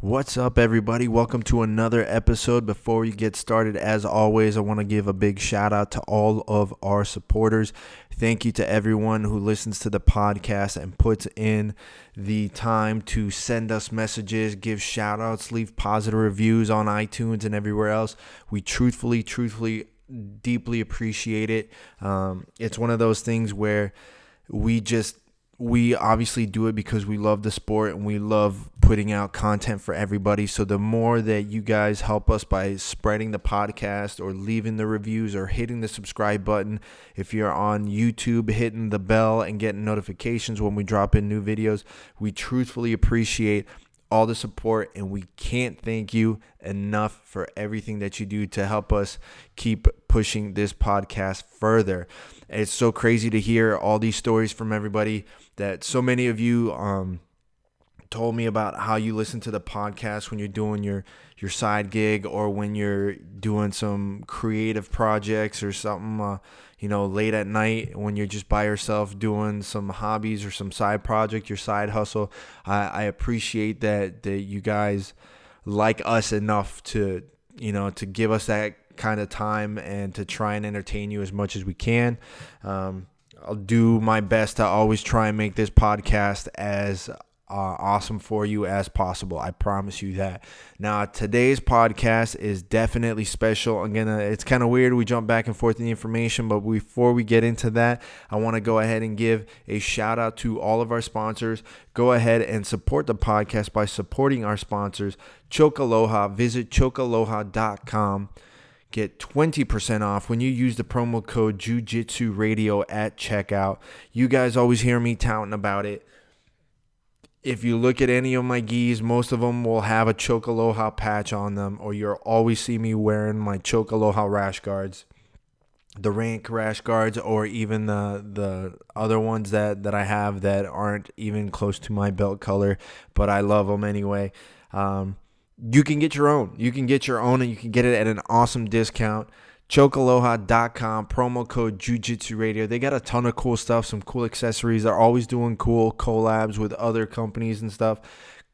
What's up, everybody? Welcome to another episode. Before we get started, as always, I want to give a big shout out to all of our supporters. Thank you to everyone who listens to the podcast and puts in the time to send us messages, give shout outs, leave positive reviews on iTunes and everywhere else. We truthfully deeply appreciate it. It's one of those things where we obviously do it because we love the sport and we love putting out content for everybody. So the more that you guys help us by spreading the podcast or leaving the reviews or hitting the subscribe button, if you're on YouTube, hitting the bell and getting notifications when we drop in new videos, we truthfully appreciate all the support, and we can't thank you enough for everything that you do to help us keep pushing this podcast further. And it's so crazy to hear all these stories from everybody that so many of you told me about how you listen to the podcast when you're doing your side gig or when you're doing some creative projects or something, late at night when you're just by yourself doing some hobbies or some side project, your side hustle. I appreciate that you guys like us enough to give us that kind of time and to try and entertain you as much as we can. I'll do my best to always try and make this podcast as awesome for you as possible. I promise you that. Now, today's podcast is definitely special. Again, it's kind of weird. We jump back and forth in the information, but before we get into that, I want to go ahead and give a shout out to all of our sponsors. Go ahead and support the podcast by supporting our sponsors. ChokeAloha. Visit ChokeAloha.com. Get 20% off when you use the promo code Jiu-Jitsu Radio at checkout. You guys always hear me touting about it. If you look at any of my gis, most of them will have a ChokeAloha patch on them, or you'll always see me wearing my ChokeAloha rash guards, the rank rash guards, or even the other ones that I have that aren't even close to my belt color, but I love them anyway. You can get your own. You can get your own, and you can get it at an awesome discount. ChokeAloha.com, promo code Jiu-Jitsu Radio. They got a ton of cool stuff, some cool accessories. They're always doing cool collabs with other companies and stuff.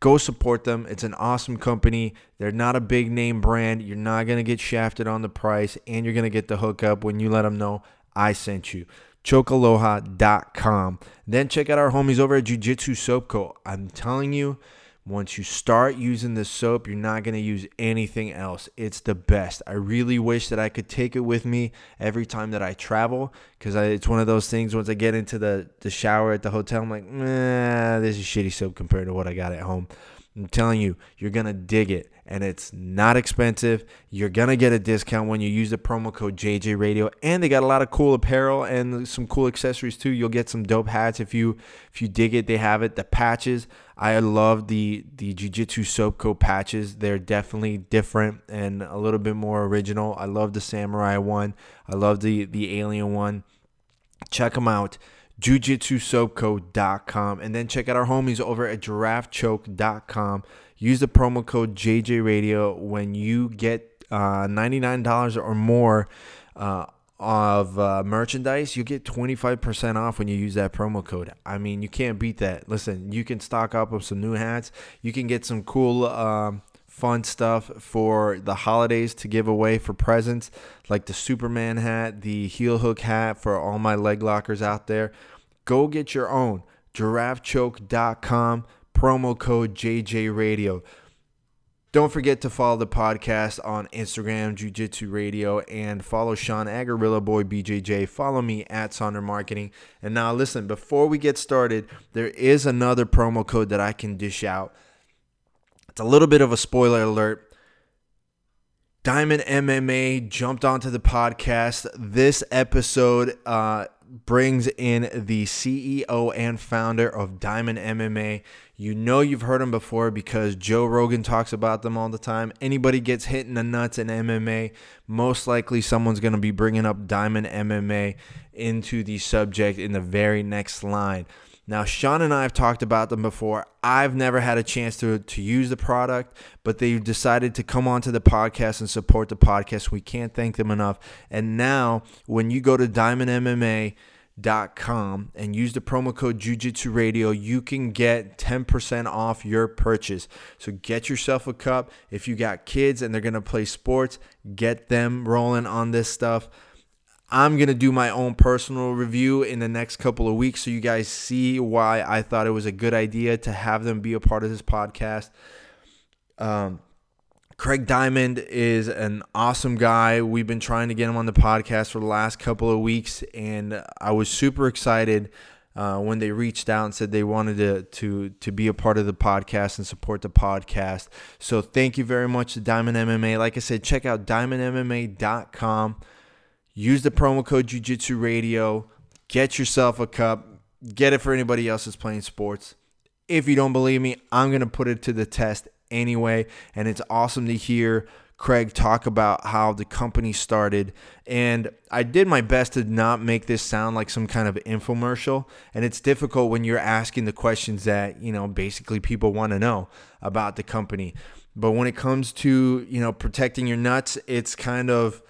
Go support them. It's an awesome company. They're not a big name brand. You're not going to get shafted on the price, and you're going to get the hookup when you let them know I sent you. ChokeAloha.com. Then check out our homies over at Jiu-Jitsu Soap Co. I'm telling you, once you start using this soap, you're not going to use anything else. It's the best. I really wish that I could take it with me every time that I travel, because it's one of those things, once I get into the shower at the hotel, I'm like, this is shitty soap compared to what I got at home. I'm telling you, you're going to dig it, and it's not expensive. You're going to get a discount when you use the promo code JJRadio, and they got a lot of cool apparel and some cool accessories too. You'll get some dope hats if you dig it. They have it. The patches, I love the Jiu-Jitsu Soap Co. patches. They're definitely different and a little bit more original. I love the Samurai one. I love the Alien one. Check them out. JiuJitsuSoapCo.com, and then check out our homies over at GiraffeChoke.com. Use the promo code JJRadio when you get $99 or more of merchandise. You get 25% off when you use that promo code. I mean, you can't beat that. Listen, you can stock up on some new hats. You can get some cool fun stuff for the holidays to give away for presents, like the Superman hat, the heel hook hat for all my leg lockers out there. Go get your own. GiraffeChoke.com, promo code JJRadio. Don't forget to follow the podcast on Instagram, Jiu-Jitsu Radio, and follow Sean at Gorilla Boy BJJ. Follow me at Sonder Marketing. And now listen, before we get started, there is another promo code that I can dish out. It's a little bit of a spoiler alert. Diamond MMA jumped onto the podcast. This episode brings in the CEO and founder of Diamond MMA. You know you've heard him before because Joe Rogan talks about them all the time. Anybody gets hit in the nuts in MMA, most likely someone's going to be bringing up Diamond MMA into the subject in the very next line. Now, Sean and I have talked about them before. I've never had a chance to use the product, but they've decided to come onto the podcast and support the podcast. We can't thank them enough. And now, when you go to Diamond MMA, and use the promo code JujitsuRadio, you can get 10% off your purchase. So get yourself a cup. If you got kids and they're going to play sports, get them rolling on this stuff. I'm going to do my own personal review in the next couple of weeks so you guys see why I thought it was a good idea to have them be a part of this podcast. Craig Diamond is an awesome guy. We've been trying to get him on the podcast for the last couple of weeks, and I was super excited when they reached out and said they wanted to be a part of the podcast and support the podcast. So thank you very much to Diamond MMA. Like I said, check out diamondmma.com. Use the promo code JujitsuRadio. Get yourself a cup. Get it for anybody else that's playing sports. If you don't believe me, I'm going to put it to the test anyway, and it's awesome to hear Craig talk about how the company started. And I did my best to not make this sound like some kind of infomercial, and it's difficult when you're asking the questions that, you know, basically people want to know about the company. But when it comes to, you know, protecting your nuts, it's kind of,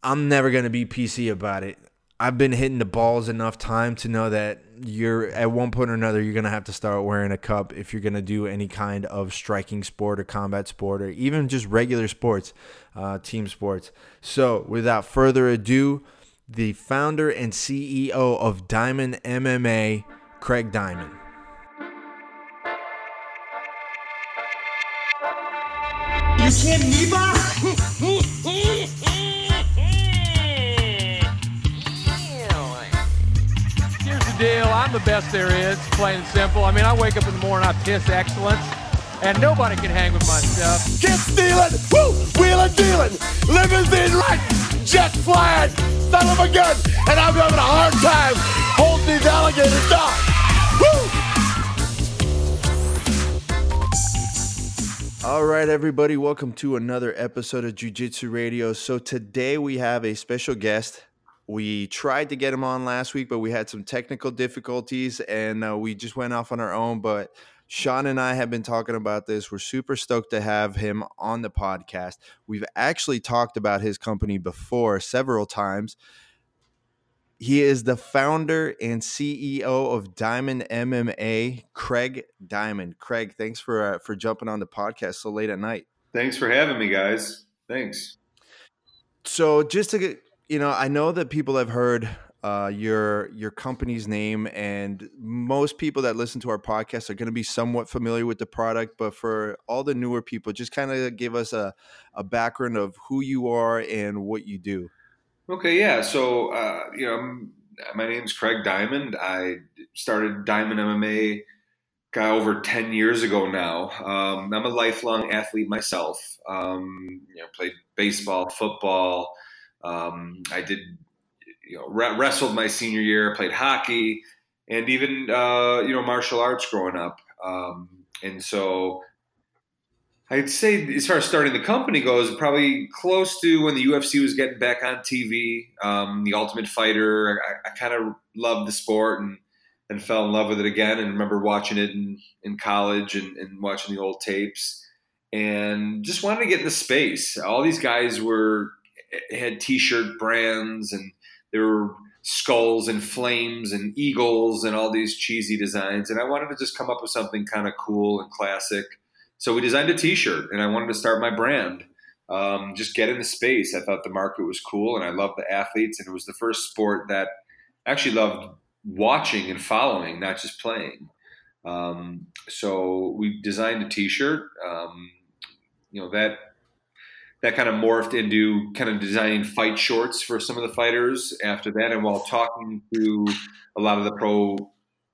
I'm never going to be PC about it. I've been hitting the balls enough time to know that you're at one point or another, you're going to have to start wearing a cup if you're going to do any kind of striking sport or combat sport or even just regular sports, team sports. So without further ado, the founder and CEO of Diamond MMA, Craig Diamond. You kidding me, Bob? Deal. I'm the best there is, plain and simple. I mean, I wake up in the morning, I piss excellence, and nobody can hang with my stuff. Get stealing, woo, wheeling, dealing, limousine riding, jet flying, son of a gun, and I'm having a hard time holding these alligators down. Woo! All right, everybody, welcome to another episode of Jiu-Jitsu Radio. So today we have a special guest. We tried to get him on last week, but we had some technical difficulties, and we just went off on our own. But Sean and I have been talking about this. We're super stoked to have him on the podcast. We've actually talked about his company before several times. He is the founder and CEO of Diamond MMA, Craig Diamond. Craig, thanks for jumping on the podcast so late at night. Thanks for having me, guys. Thanks. So just to get... You know, I know that people have heard your company's name, and most people that listen to our podcast are going to be somewhat familiar with the product. But for all the newer people, just kind of give us a background of who you are and what you do. Okay, yeah. So, you know, my name's Craig Diamond. I started Diamond MMA over 10 years ago now. I'm a lifelong athlete myself. You know, played baseball, football. I did, you know, wrestled my senior year, played hockey, and even, you know, martial arts growing up. And so I'd say as far as starting the company goes, probably close to when the UFC was getting back on TV, the Ultimate Fighter. I kind of loved the sport and fell in love with it again, and remember watching it in college and watching the old tapes, and just wanted to get in the space. All these guys had t-shirt brands, and there were skulls and flames and eagles and all these cheesy designs. And I wanted to just come up with something kind of cool and classic. So we designed a t-shirt, and I wanted to start my brand, just get in the space. I thought the market was cool, and I loved the athletes. And it was the first sport that I actually loved watching and following, not just playing. So we designed a t-shirt, you know, that kind of morphed into kind of designing fight shorts for some of the fighters after that. And while talking to a lot of the pro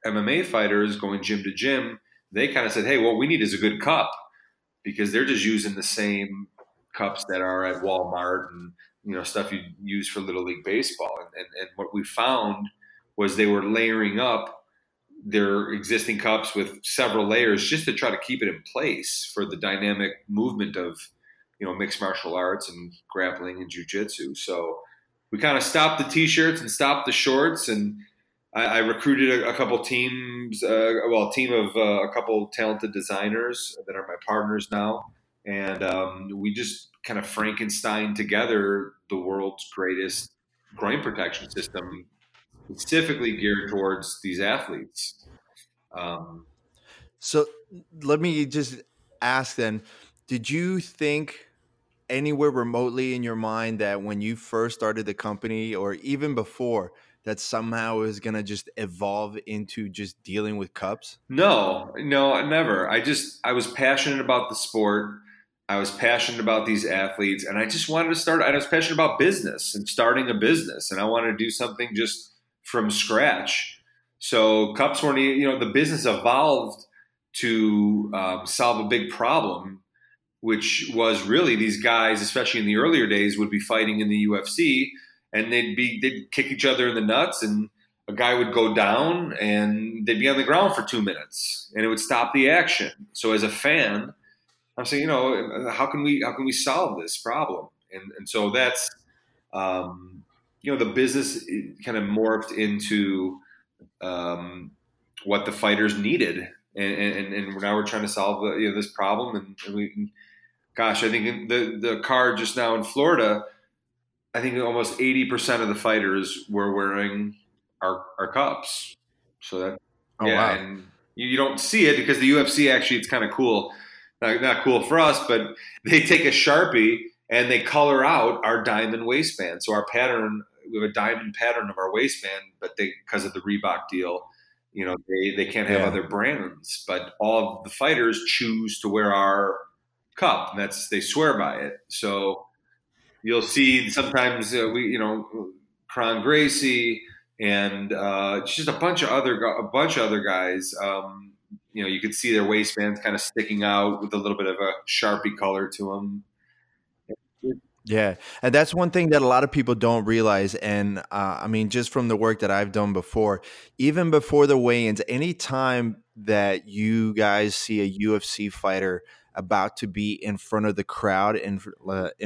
MMA fighters going gym to gym, they kind of said, hey, what we need is a good cup, because they're just using the same cups that are at Walmart and, you know, stuff you use for Little League Baseball. And what we found was they were layering up their existing cups with several layers just to try to keep it in place for the dynamic movement of, you know, mixed martial arts and grappling and jiu-jitsu. So we kind of stopped the t-shirts and stopped the shorts. And I recruited a couple teams, a team of a couple talented designers that are my partners now. And we just kind of Frankenstein together the world's greatest groin protection system specifically geared towards these athletes. So let me just ask then, did you think anywhere remotely in your mind that when you first started the company or even before that somehow is going to just evolve into just dealing with cups? No, never. I was passionate about the sport. I was passionate about these athletes, and I just wanted to start. I was passionate about business and starting a business, and I wanted to do something just from scratch. So cups weren't, the business evolved to solve a big problem, which was really these guys, especially in the earlier days, would be fighting in the UFC, and they'd kick each other in the nuts, and a guy would go down and they'd be on the ground for 2 minutes, and it would stop the action. So as a fan, I'm saying, how can we solve this problem? And so that's, the business kind of morphed into what the fighters needed, and now we're trying to solve this problem. And I think the card just now in Florida, I think almost 80% of the fighters were wearing our cups. So that, wow. And you don't see it because the UFC actually, it's kind of cool. Not cool for us, but they take a Sharpie and they color out our diamond waistband. So our pattern, we have a diamond pattern of our waistband, but because of the Reebok deal, they can't have other brands. But all of the fighters choose to wear our cup, and they swear by it. So you'll see sometimes Kron Gracie and just a bunch of other guys. You could see their waistbands kind of sticking out with a little bit of a Sharpie color to them. Yeah. And that's one thing that a lot of people don't realize. And just from the work that I've done before, even before the weigh-ins, any time that you guys see a UFC fighter about to be in front of the crowd, in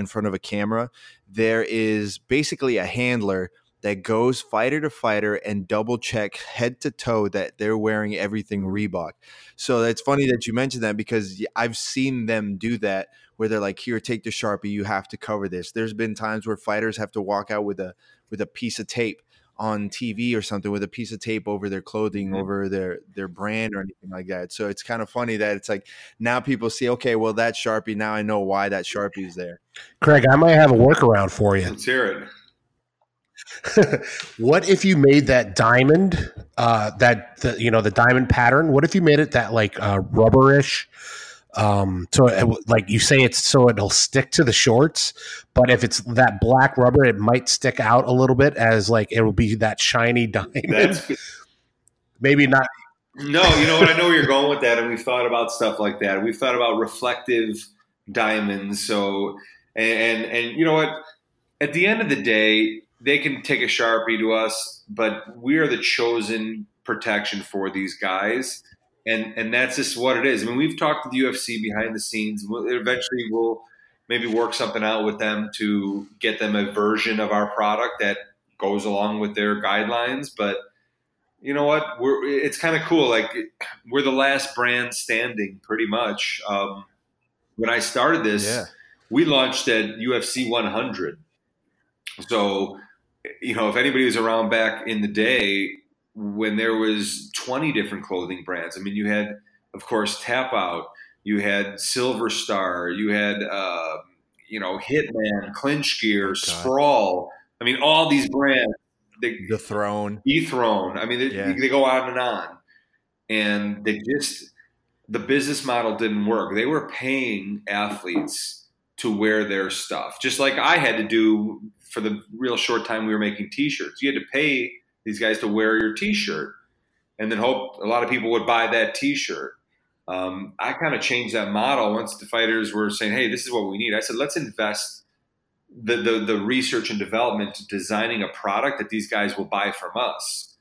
front of a camera, there is basically a handler that goes fighter to fighter and double check head to toe that they're wearing everything Reebok. So that's funny that you mentioned that, because I've seen them do that where they're like, here, take the Sharpie. You have to cover this. There's been times where fighters have to walk out with a piece of tape on TV or something, with a piece of tape over their clothing, over their brand or anything like that. So it's kind of funny that it's like now people see, okay, well, that Sharpie, now I know why that Sharpie is there. Craig, I might have a workaround for you. Let's hear it. What if you made that diamond, the diamond pattern? What if you made it that rubberish? You say it's so it'll stick to the shorts, but if it's that black rubber, it might stick out a little bit as it will be that shiny diamond. Maybe not. No, what? I know where you're going with that, and we've thought about stuff like that. We've thought about reflective diamonds. So, and you know what? At the end of the day, they can take a Sharpie to us, but we are the chosen protection for these guys. And that's just what it is. I mean, we've talked to the UFC behind the scenes. Eventually we'll maybe work something out with them to get them a version of our product that goes along with their guidelines. But you know what? It's kind of cool. We're the last brand standing pretty much. When I started this, we launched at UFC 100. So, if anybody was around back in the day when there was 20 different clothing brands, I mean, you had, of course, Tap Out, you had Silver Star, you had, Hitman, Clinch Gear, Sprawl. I mean, all these brands. The Throne. E-throne. I mean, they go on. And they just, the business model didn't work. They were paying athletes to wear their stuff, just like I had to do for the real short time we were making T-shirts. You had to pay these guys to wear your T-shirt and then hope a lot of people would buy that T-shirt. I kind of changed that model once the fighters were saying, hey, this is what we need. I said, let's invest the research and development to designing a product that these guys will buy from us.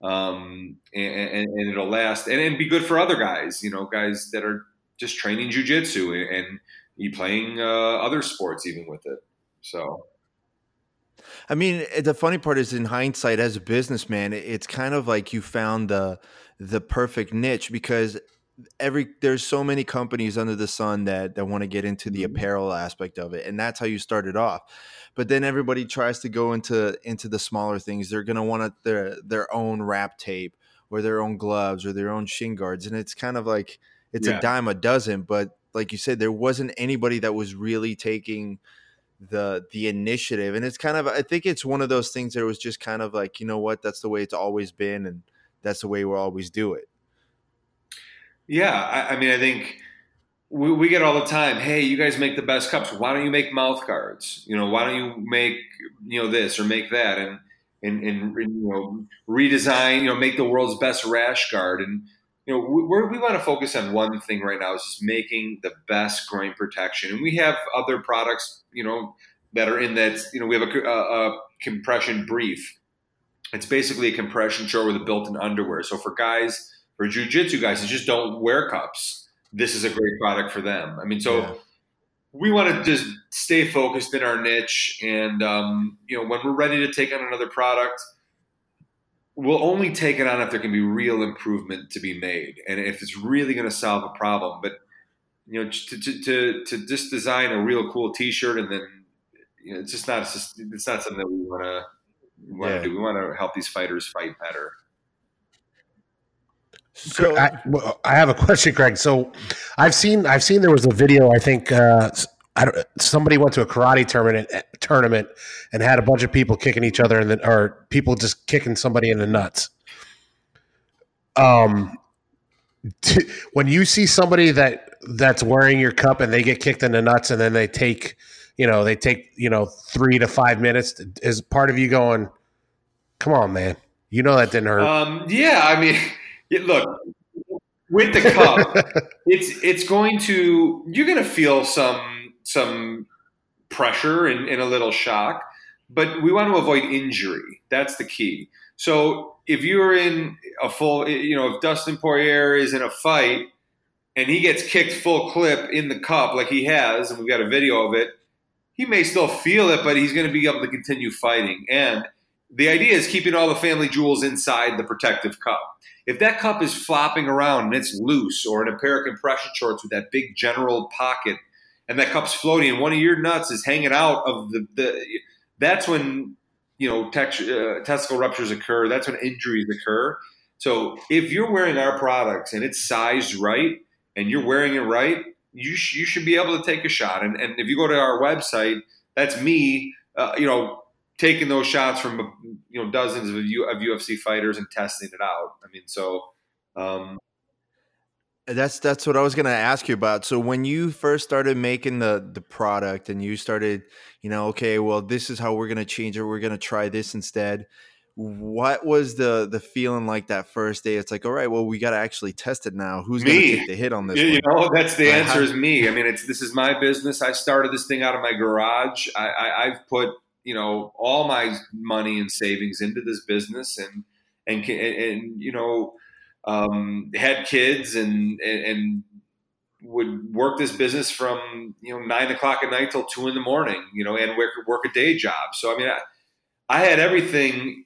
And it'll last and be good for other guys, guys that are just training jiu-jitsu and you playing other sports even with it. So. I mean, the funny part is, in hindsight, as a businessman, it's kind of like you found the perfect niche, because there's so many companies under the sun that want to get into the apparel aspect of it, and that's how you started off. But then everybody tries to go into the smaller things. They're going to want their own wrap tape or their own gloves or their own shin guards, and it's kind of like it's a dime a dozen. But like you said, there wasn't anybody that was really taking the initiative, and it's kind of, I think it's one of those things that was just kind of like, you know what, that's the way it's always been, and that's the way we'll always do it. Yeah, I mean, I think we get all the time, hey, you guys make the best cups. Why don't you make mouth guards? You know, why don't you make, you know, this or make that, and you know, redesign, you know, make the world's best rash guard. And, you know, we want to focus on one thing right now, is just making the best groin protection. And we have other products, you know, that are in that, you know, we have a compression brief. It's basically a compression short with a built-in underwear. So for guys, for jiu-jitsu guys that just don't wear cups, this is a great product for them. I mean, so we want to just stay focused in our niche, and you know, when we're ready to take on another product, we'll only take it on if there can be real improvement to be made, and if it's really going to solve a problem. But you know, to just design a real cool T-shirt, and then, you know, it's not something that we want to do. We want to help these fighters fight better. So I have a question, Craig. So I've seen there was a video, I think somebody went to a karate tournament and had a bunch of people kicking each other, and then, or people just kicking somebody in the nuts. When you see somebody that's wearing your cup and they get kicked in the nuts, and then they take 3 to 5 minutes, is part of you going, "Come on, man, you know that didn't hurt." Yeah, I mean. Look, with the cup, it's going to, you're going to feel some pressure and a little shock, but we want to avoid injury. That's the key. So if you're in a full, you know, if Dustin Poirier is in a fight and he gets kicked full clip in the cup like he has, and we've got a video of it, he may still feel it, but he's going to be able to continue fighting. And the idea is keeping all the family jewels inside the protective cup. If that cup is flopping around and it's loose, or in a pair of compression shorts with that big general pocket, and that cup's floating, and one of your nuts is hanging out of the that's when, you know, testicle ruptures occur. That's when injuries occur. So if you're wearing our products and it's sized right and you're wearing it right, you should be able to take a shot. And if you go to our website, that's me, you know, taking those shots from, you know, dozens of UFC fighters and testing it out. I mean, so that's what I was going to ask you about. So when you first started making the product, and you started, you know, okay, well, this is how we're going to change it, we're going to try this instead, what was the feeling like that first day? It's like, all right, well, we got to actually test it now. Who's going to take the hit on this? You know, that's the answer is me. I mean, this is my business. I started this thing out of my garage. I've put, you know, all my money and savings into this business, and you know, had kids and would work this business from, you know, 9 o'clock at night till 2 a.m, you know, and work a day job. So, I mean, I had everything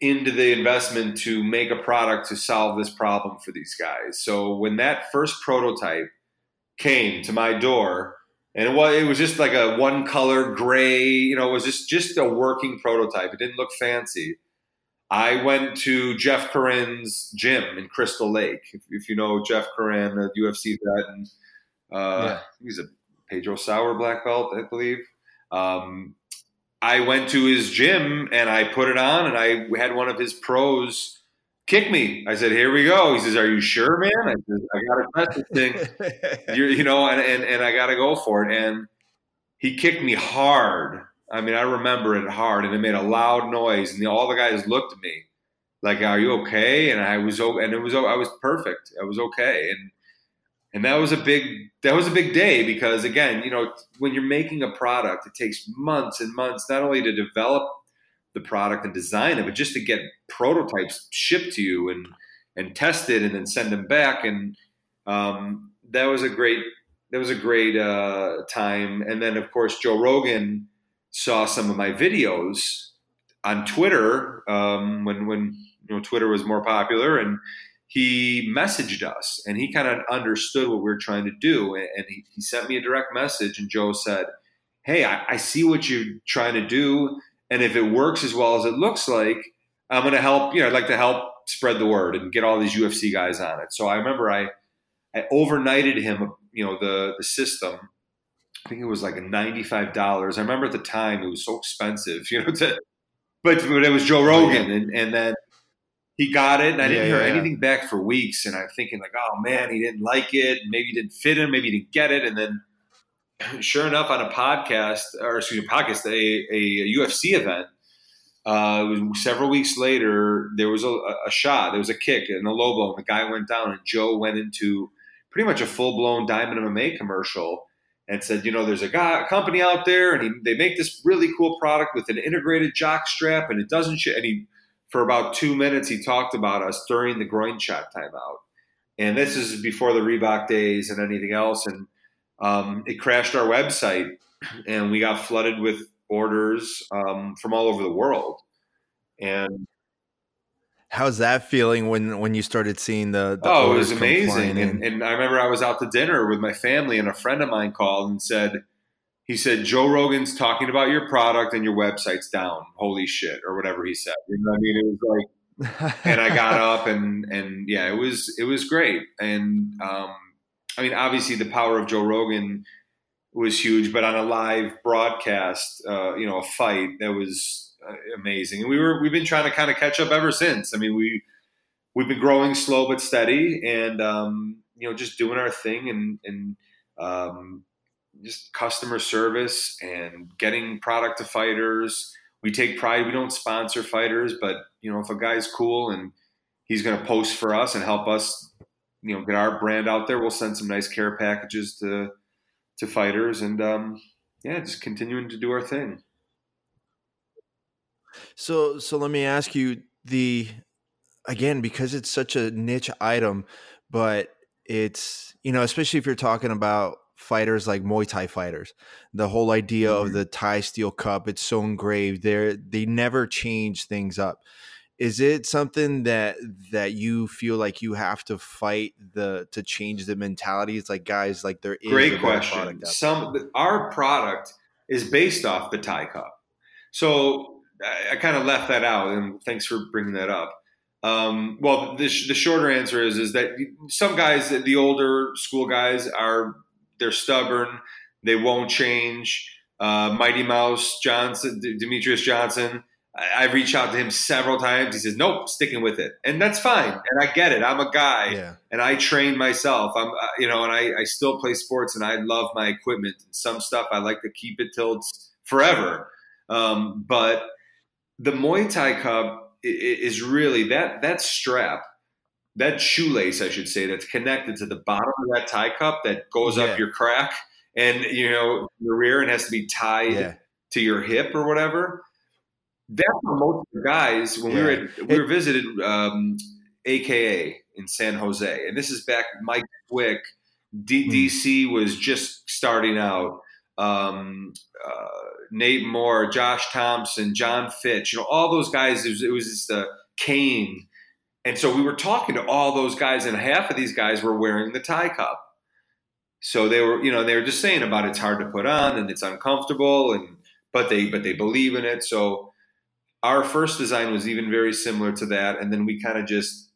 into the investment to make a product to solve this problem for these guys. So when that first prototype came to my door, and it was just like a one color gray, you know, it was just a working prototype. It didn't look fancy. I went to Jeff Corinne's gym in Crystal Lake. If you know Jeff Corinne, a UFC vet, and he's a Pedro Sauer black belt, I believe. I went to his gym and I put it on, and I had one of his pros kick me. I said, "Here we go." He says, "Are you sure, man?" I said, "I got to test this thing, you know, and I got to go for it." And he kicked me hard. I mean, I remember it hard, and it made a loud noise. And all the guys looked at me like, "Are you okay?" And I was perfect. I was okay. And that was a big day, because again, you know, when you're making a product, it takes months and months, not only to develop the product and design it, but just to get prototypes shipped to you and tested and then send them back. And that was a great time. And then, of course, Joe Rogan saw some of my videos on Twitter when you know, Twitter was more popular, and he messaged us and he kind of understood what we were trying to do. And he sent me a direct message, and Joe said, hey, I see what you're trying to do. And if it works as well as it looks like, I'm going to help, I'd like to help spread the word and get all these UFC guys on it. So I remember I overnighted him, the system. I think it was like $95. I remember at the time it was so expensive, but it was Joe Rogan. And then he got it, and I didn't hear anything back for weeks. And I'm thinking like, oh man, he didn't like it. Maybe it didn't fit him. Maybe he didn't get it. And then sure enough, on a UFC event, it was several weeks later, there was a shot, there was a kick and a low blow, and the guy went down, and Joe went into pretty much a full-blown Diamond MMA commercial and said, there's a company out there, and they make this really cool product with an integrated jock strap, and it doesn't shit. And for about 2 minutes, he talked about us during the groin shot timeout. And this is before the Reebok days and anything else. And it crashed our website, and we got flooded with orders from all over the world. And how's that feeling when you started seeing the oh, it was amazing. And I remember I was out to dinner with my family, and a friend of mine called and said, Joe Rogan's talking about your product and your website's down. Holy shit, or whatever he said. It was like, and I got up and yeah, it was great. And obviously the power of Joe Rogan was huge, but on a live broadcast, a fight, that was amazing. And we've been trying to kind of catch up ever since. We've been growing slow but steady, and just doing our thing, and just customer service and getting product to fighters. We take pride. We don't sponsor fighters, but if a guy's cool and he's going to post for us and help us, get our brand out there, we'll send some nice care packages to fighters, and just continuing to do our thing. So let me ask you because it's such a niche item, but it's, especially if you're talking about fighters like Muay Thai fighters, the whole idea of the Thai steel cup, it's so engraved there. They never change things up. Is it something that you feel like you have to fight to change the mentality? It's like guys, like there is great question. Our product is based off the Thai cup, so I kind of left that out. And thanks for bringing that up. The shorter answer is that some guys, the older school guys, they're stubborn, they won't change. Mighty Mouse Johnson, Demetrius Johnson. I've reached out to him several times. He says, nope, sticking with it. And that's fine. And I get it. I'm a guy and I train myself. I still play sports, and I love my equipment. And some stuff I like to keep it till it's forever. But the Muay Thai cup is really that strap, that shoelace, I should say, that's connected to the bottom of that Thai cup that goes up your crack and, your rear, and has to be tied to your hip or whatever. That's for most of the guys. When we were visited AKA in San Jose, and this is back Mike Quick, DC was just starting out. Nate Moore, Josh Thompson, John Fitch, all those guys. It was just a cane, and so we were talking to all those guys, and half of these guys were wearing the Thai cup. So they were, they were just saying about it's hard to put on and it's uncomfortable, but they believe in it. So our first design was even very similar to that, and then we kind of just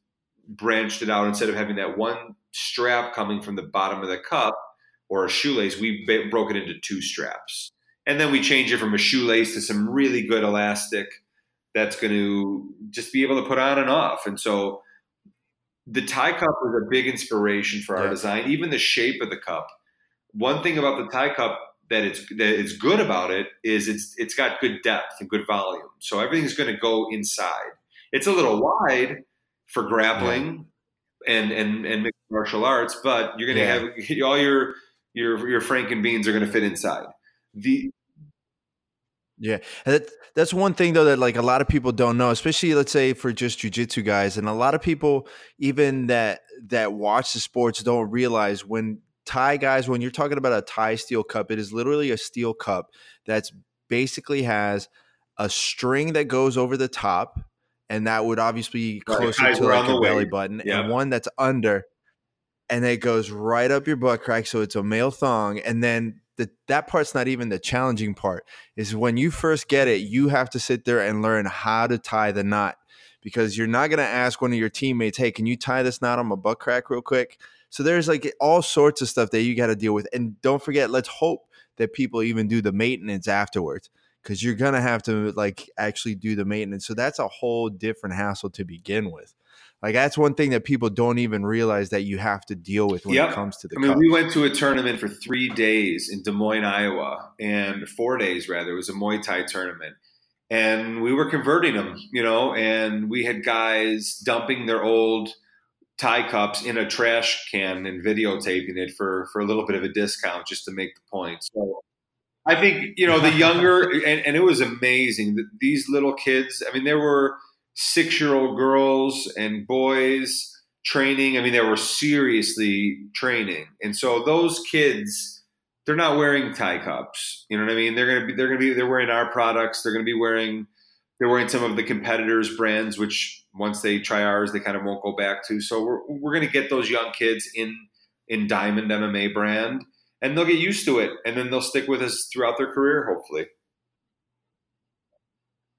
branched it out. Instead of having that one strap coming from the bottom of the cup or a shoelace, we broke it into two straps. And then we changed it from a shoelace to some really good elastic that's going to just be able to put on and off. And so the Thai cup was a big inspiration for our design, even the shape of the cup. One thing about the Thai cup that it's good about it is it's got good depth and good volume. So everything's going to go inside. It's a little wide for grappling and mixed martial arts, but you're going to have all your Franken beans are going to fit inside. That's one thing though that like a lot of people don't know, especially let's say for just jiu-jitsu guys, and a lot of people even that watch the sports don't realize when you're talking about a Thai steel cup, it is literally a steel cup that's basically has a string that goes over the top and that would obviously be closer to like your belly button, and one that's under, and it goes right up your butt crack, so it's a male thong. And then that part's not even the challenging part. Is when you first get it, you have to sit there and learn how to tie the knot, because you're not going to ask one of your teammates, hey, can you tie this knot on my butt crack real quick? So there's like all sorts of stuff that you got to deal with. And don't forget, let's hope that people even do the maintenance afterwards, because you're going to have to like actually do the maintenance. So that's a whole different hassle to begin with. Like that's one thing that people don't even realize that you have to deal with when it comes to the cups. We went to a tournament for 3 days in Des Moines, Iowa, and 4 days rather. It was a Muay Thai tournament. And we were converting them, you know, and we had guys dumping their old Thai cups in a trash can and videotaping it for a little bit of a discount just to make the point. So I think, you know, the younger, and it was amazing that these little kids, I mean, there were 6-year-old girls and boys training. I mean, they were seriously training. And so those kids, they're not wearing Thai cups. You know what I mean? They're wearing our products. They're wearing some of the competitors' brands, which once they try ours, they kind of won't go back to. So we're going to get those young kids in Diamond MMA brand, and they'll get used to it, and then they'll stick with us throughout their career, hopefully.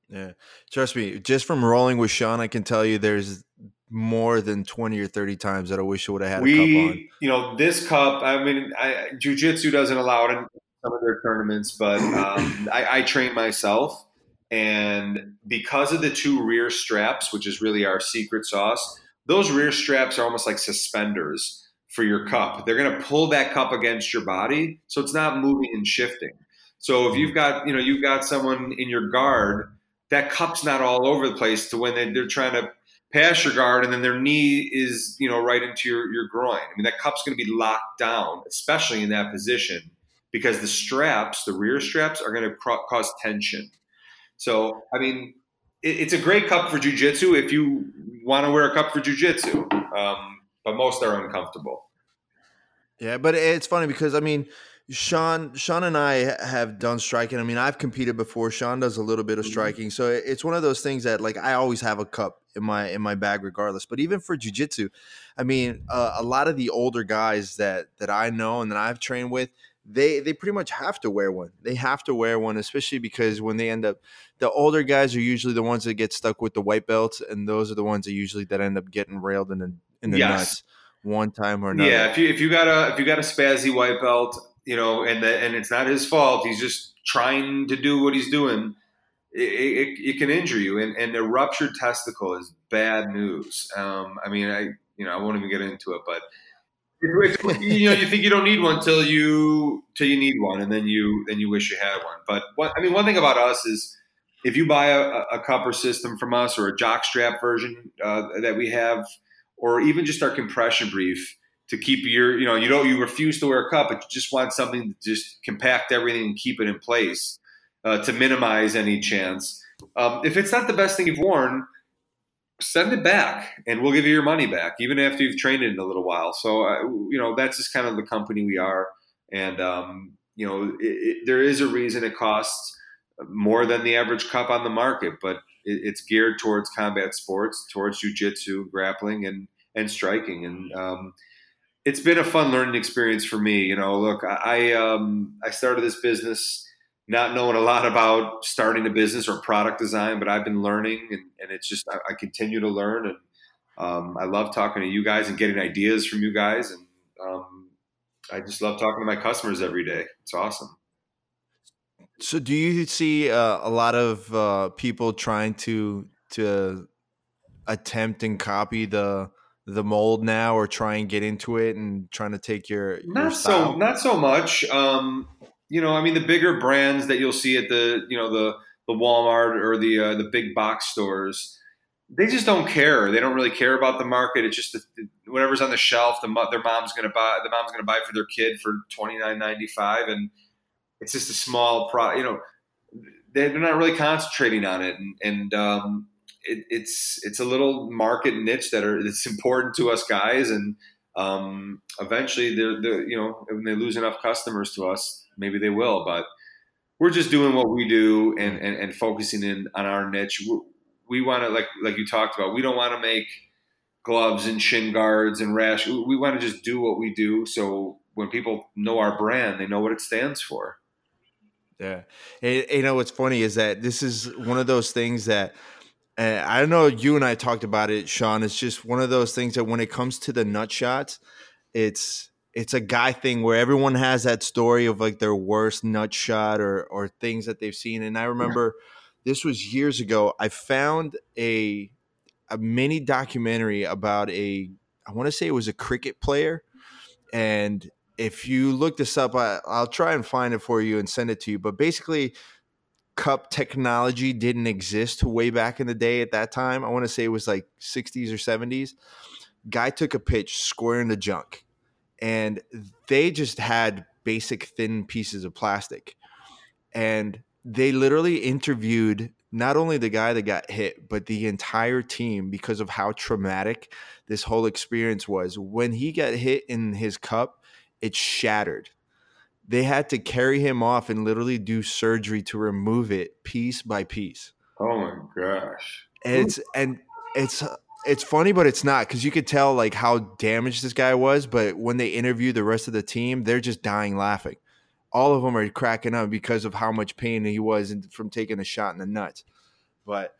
Yeah, trust me. Just from rolling with Sean, I can tell you there's more than 20 or 30 times that I wish I would have had a cup on. You know, this cup, I mean, jiu-jitsu doesn't allow it in some of their tournaments, but I train myself. And because of the two rear straps, which is really our secret sauce, those rear straps are almost like suspenders for your cup. They're going to pull that cup against your body, so it's not moving and shifting. So if you've got someone in your guard, that cup's not all over the place to when they're trying to pass your guard and then their knee is, you know, right into your groin. I mean, that cup's going to be locked down, especially in that position, because the straps, the rear straps, are going to cause tension. So, I mean, it's a great cup for jiu-jitsu if you want to wear a cup for jiu-jitsu, but most are uncomfortable. Yeah, but it's funny because, I mean, Sean and I have done striking. I mean, I've competed before. Sean does a little bit of striking. So it's one of those things that, like, I always have a cup in my bag regardless. But even for jiu-jitsu, I mean, a lot of the older guys that I know and that I've trained with, they pretty much have to wear one. They have to wear one, especially because when they end up – the older guys are usually the ones that get stuck with the white belts, and those are the ones that usually that end up getting railed in the nuts one time or another. Yeah, if you got a spazzy white belt, you know, and it's not his fault, he's just trying to do what he's doing, it can injure you. And a ruptured testicle is bad news. I mean, I won't even get into it, but – you know, you think you don't need one till you need one, and then you wish you had one. But one thing about us is, if you buy a cup or system from us, or a jock strap version that we have, or even just our compression brief to keep your, you know, you refuse to wear a cup, but you just want something to just compact everything and keep it in place to minimize any chance. If it's not the best thing you've worn, send it back and we'll give you your money back, even after you've trained it in a little while. So, you know, that's just kind of the company we are. And, you know, there is a reason it costs more than the average cup on the market, but it's geared towards combat sports, towards jiu-jitsu, grappling, and striking. And it's been a fun learning experience for me. You know, look, I started this business not knowing a lot about starting a business or product design, but I've been learning and it's just, I continue to learn. And I love talking to you guys and getting ideas from you guys. And I just love talking to my customers every day. It's awesome. So do you see a lot of people trying to attempt and copy the mold now, or try and get into it and trying to take your style? Not so much. You know, I mean, the bigger brands that you'll see at the Walmart or the big box stores, they just don't care. They don't really care about the market. It's just whatever's on the shelf, the mom's going to buy for their kid for $29.95, and it's just a small product. You know, they're not really concentrating on it, and it's a little market niche that's important to us guys, and eventually they're you know, when they lose enough customers to us, maybe they will, but we're just doing what we do and focusing in on our niche. We're, we want to, like you talked about, we don't want to make gloves and shin guards and rash. We want to just do what we do. So when people know our brand, they know what it stands for. Yeah. And, you know, what's funny is that this is one of those things that, I don't know, you and I talked about it, Sean. It's just one of those things that when it comes to the nut shots, it's a guy thing where everyone has that story of like their worst nut shot or things that they've seen. And I remember this was years ago. I found a mini documentary about I want to say it was a cricket player. And if you look this up, I'll try and find it for you and send it to you. But basically, cup technology didn't exist way back in the day at that time. I want to say it was like 60s or 70s. Guy took a pitch square in the junk. And they just had basic thin pieces of plastic. And they literally interviewed not only the guy that got hit, but the entire team because of how traumatic this whole experience was. When he got hit in his cup, it shattered. They had to carry him off and literally do surgery to remove it piece by piece. Oh, my gosh. It's funny, but it's not, because you could tell like how damaged this guy was. But when they interview the rest of the team, they're just dying laughing. All of them are cracking up because of how much pain he was from taking a shot in the nuts. But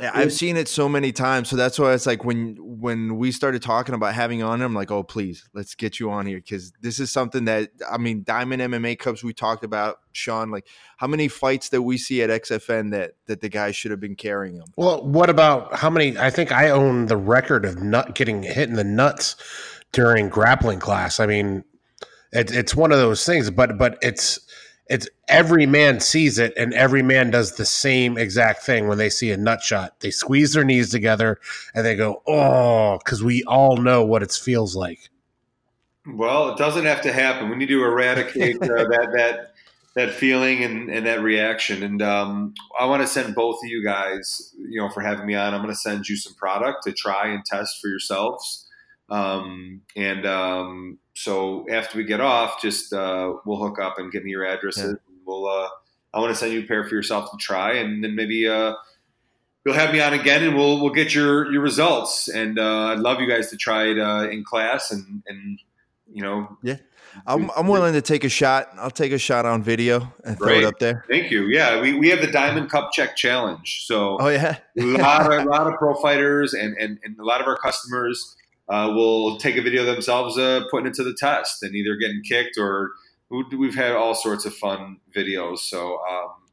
yeah, I've seen it so many times. So that's why it's like when we started talking about having on him, I'm like, oh, please, let's get you on here. Because this is something that, I mean, Diamond MMA Cups, we talked about, Sean, like how many fights that we see at XFN that the guy should have been carrying him. Well, what about how many? I think I own the record of not getting hit in the nuts during grappling class. I mean, it's one of those things, but it's every man sees it, and every man does the same exact thing when they see a nut shot. They squeeze their knees together and they go, oh, because we all know what it feels like. Well, it doesn't have to happen. We need to eradicate that feeling and that reaction. And I want to send both of you guys, you know, for having me on. I'm going to send you some product to try and test for yourselves. So after we get off, just we'll hook up and give me your addresses. Yeah. We'll I want to send you a pair for yourself to try, and then maybe you'll have me on again, and we'll get your results. And I'd love you guys to try it in class, and you know. Yeah, I'm willing to take a shot. I'll take a shot on video and throw it up there. Thank you. Yeah, we have the Diamond Cup Check Challenge. So a lot of pro fighters and a lot of our customers. Will take a video themselves putting it to the test and either getting kicked or we've had all sorts of fun videos. So,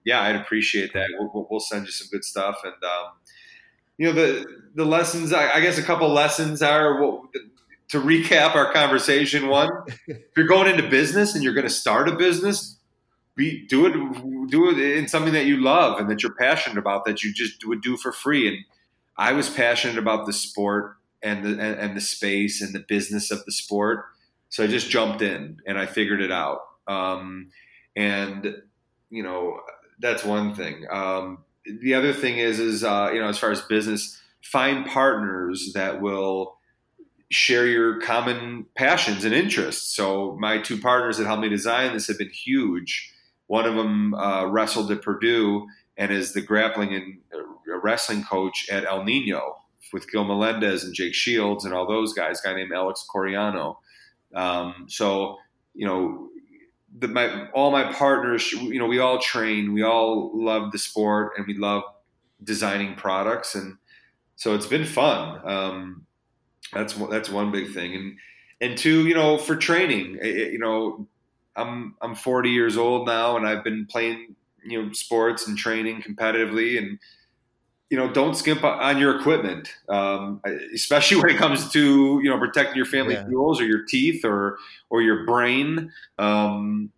I'd appreciate that. We'll send you some good stuff. And, you know, the lessons, I guess a couple lessons are to recap our conversation. One, if you're going into business and you're going to start a business, do it in something that you love and that you're passionate about, that you just would do for free. And I was passionate about the sport and the space and the business of the sport. So I just jumped in and I figured it out. And you know, that's one thing. The other thing is, you know, as far as business, find partners that will share your common passions and interests. So my two partners that helped me design this have been huge. One of them, wrestled at Purdue and is the grappling and wrestling coach at El Nino, with Gil Melendez and Jake Shields and all those guys, a guy named Alex Coriano. So, you know, all my partners, you know, we all train, we all love the sport, and we love designing products. And so it's been fun. That's one big thing. And two, you know, for training, you know, I'm 40 years old now, and I've been playing, you know, sports and training competitively, and, you know, don't skimp on your equipment, especially when it comes to, you know, protecting your family jewels or your teeth or your brain. You know,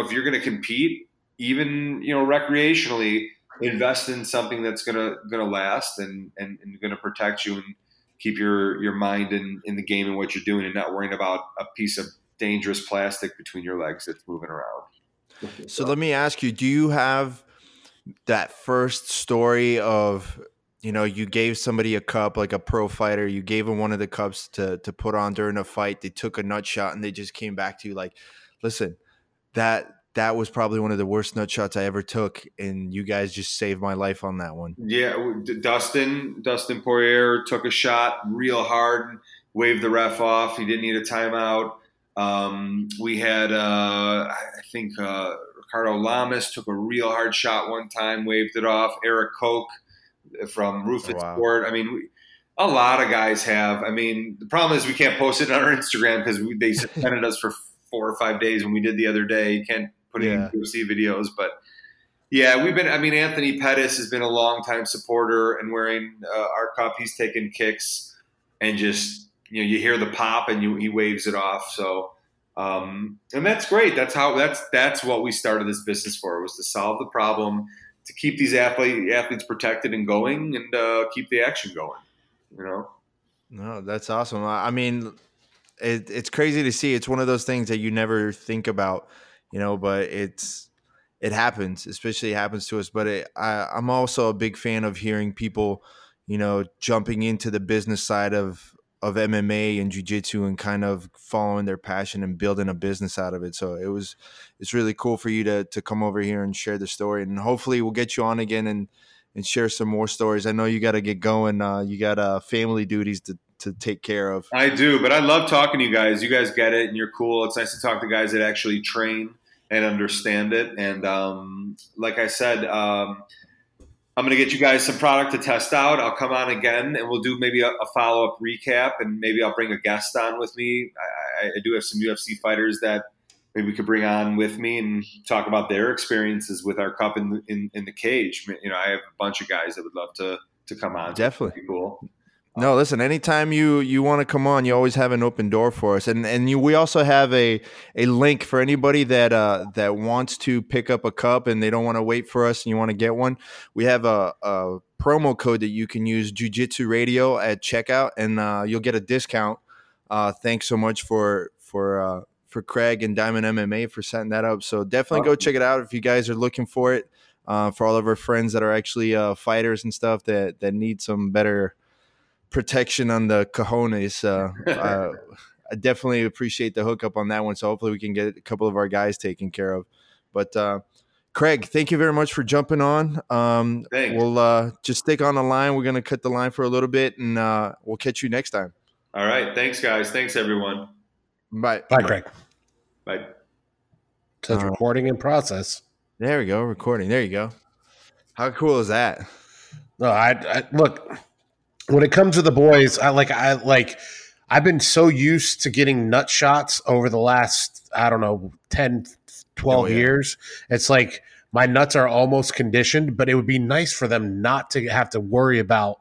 if you're going to compete, even, you know, recreationally, invest in something that's going to last and going to protect you and keep your mind in the game and what you're doing, and not worrying about a piece of dangerous plastic between your legs that's moving around. So let me ask you, do you have that first story of, you know, you gave somebody a cup, like a pro fighter, you gave them one of the cups to put on during a fight, they took a nut shot, and they just came back to you like, listen, that that was probably one of the worst nut shots I ever took, and you guys just saved my life on that one. Yeah, Dustin Poirier took a shot real hard, waved the ref off. He didn't need a timeout. We had, I think Ricardo Lamas took a real hard shot one time, waved it off. Eric Koch from Rufus Sport. I mean, a lot of guys have. I mean, the problem is we can't post it on our Instagram because they suspended us for 4 or 5 days when we did the other day. You can't put it in UFC videos. But, yeah, we've been – I mean, Anthony Pettis has been a longtime supporter and wearing our cup. He's taken kicks and just – you know, you hear the pop and he waves it off. So, and that's great. That's what we started this business for, was to solve the problem, to keep these athletes protected and going, and keep the action going, you know? No, that's awesome. I mean, it's crazy to see. It's one of those things that you never think about, you know, but it happens, especially happens to us. But I'm also a big fan of hearing people, you know, jumping into the business side of MMA and jiu-jitsu and kind of following their passion and building a business out of it. So it's really cool for you to come over here and share the story, and hopefully we'll get you on again and share some more stories. I know you got to get going. You got family duties to take care of. I do, but I love talking to you guys. You guys get it and you're cool. It's nice to talk to guys that actually train and understand it. And like I said, I'm going to get you guys some product to test out. I'll come on again and we'll do maybe a follow-up recap, and maybe I'll bring a guest on with me. I do have some UFC fighters that maybe we could bring on with me and talk about their experiences with our cup in the cage. You know, I have a bunch of guys that would love to come on. Definitely. That'd be cool. No, listen, anytime you want to come on, you always have an open door for us. And we also have a link for anybody that wants to pick up a cup and they don't want to wait for us and you want to get one. We have a promo code that you can use, Jiu-Jitsu Radio, at checkout, and you'll get a discount. Thanks so much for Craig and Diamond MMA for setting that up. So definitely go check it out if you guys are looking for it, for all of our friends that are actually fighters and stuff that need some better protection on the cojones. I definitely appreciate the hookup on that one, so hopefully we can get a couple of our guys taken care of. But Craig, thank you very much for jumping on. Thanks. We'll just stick on the line. We're going to cut the line for a little bit, and we'll catch you next time. All right, thanks guys. Thanks everyone. Bye Craig. Bye. Says recording in process. There we go. Recording. There you go. How cool is that? No, I look, when it comes to the boys, I've been so used to getting nut shots over the last, I don't know, 10, 12 years. It's like my nuts are almost conditioned, but it would be nice for them not to have to worry about,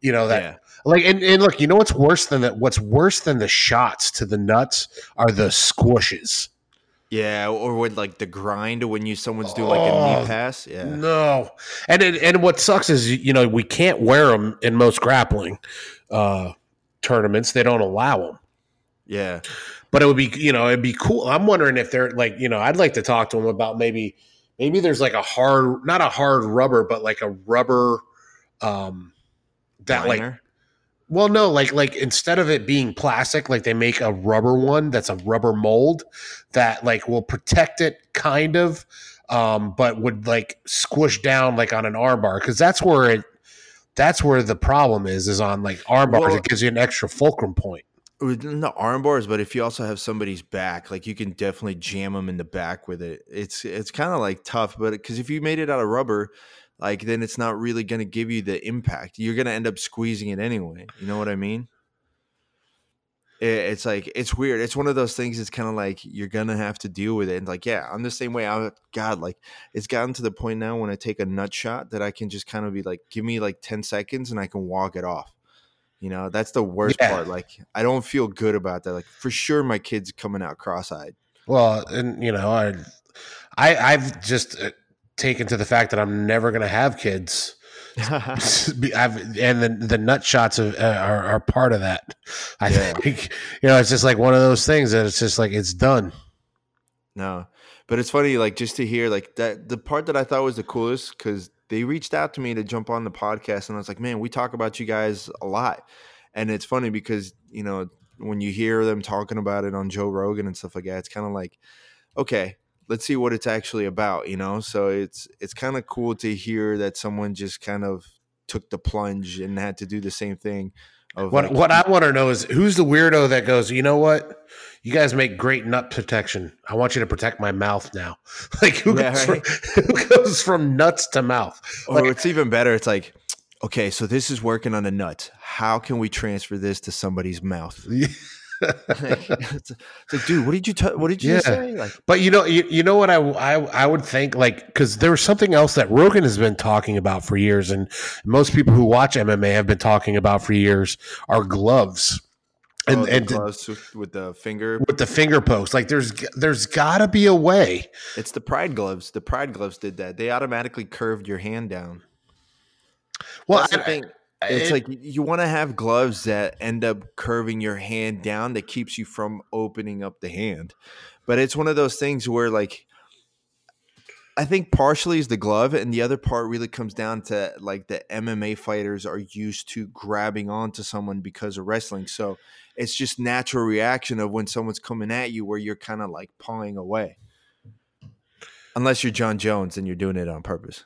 you know, that. Yeah. Like, and look, you know what's worse than that? What's worse than the shots to the nuts are the squishes. Yeah, or with like the grind when someone's doing like a knee pass. Yeah, no, and what sucks is, you know, we can't wear them in most grappling tournaments. They don't allow them. Yeah, but it would be, you know, it'd be cool. I'm wondering if they're like, you know, I'd like to talk to them about maybe there's like not a hard rubber, but like a rubber that liner? Well, no, like instead of it being plastic, like they make a rubber one that's a rubber mold that like will protect it kind of, but would like squish down like on an armbar, because that's where the problem is on like armbars. Well, it gives you an extra fulcrum point. Not armbars, but if you also have somebody's back, like you can definitely jam them in the back with it. It's kind of like tough, but because if you made it out of rubber, like then it's not really going to give you the impact. You're going to end up squeezing it anyway. You know what I mean? It's like, it's weird. It's one of those things. It's kind of like you're going to have to deal with it. And like, yeah, I'm the same way. God, it's gotten to the point now when I take a nut shot that I can just kind of be like, give me like 10 seconds and I can walk it off. You know, that's the worst part. Like, I don't feel good about that. Like for sure, my kid's coming out cross-eyed. Well, and you know, I've just taken to the fact that I'm never going to have kids. And the nut shots are part of that. I think, you know, it's just like one of those things that it's just like, it's done. No, but it's funny, like just to hear like that, the part that I thought was the coolest, because they reached out to me to jump on the podcast and I was like, man, we talk about you guys a lot. And it's funny because, you know, when you hear them talking about it on Joe Rogan and stuff like that, it's kind of like, okay, let's see what it's actually about, you know? So it's kind of cool to hear that someone just kind of took the plunge and had to do the same thing. What I want to know is who's the weirdo that goes, you know what? You guys make great nut protection. I want you to protect my mouth now. Like who goes from nuts to mouth? Or like, it's even better. It's like, okay, so this is working on a nut. How can we transfer this to somebody's mouth? Yeah. It's like, dude, what did you say? Like, but you know what I would think, like, because there was something else that Rogan has been talking about for years, and most people who watch MMA have been talking about for years, are gloves. And gloves with the finger post. Like there's gotta be a way. It's the Pride gloves. The Pride gloves did that. They automatically curved your hand down. Well, that's the thing. It's like you want to have gloves that end up curving your hand down that keeps you from opening up the hand. But it's one of those things where, like, I think partially is the glove, and the other part really comes down to, like, the MMA fighters are used to grabbing onto someone because of wrestling. So it's just natural reaction of when someone's coming at you where you're kind of, like, pawing away. Unless you're John Jones and you're doing it on purpose.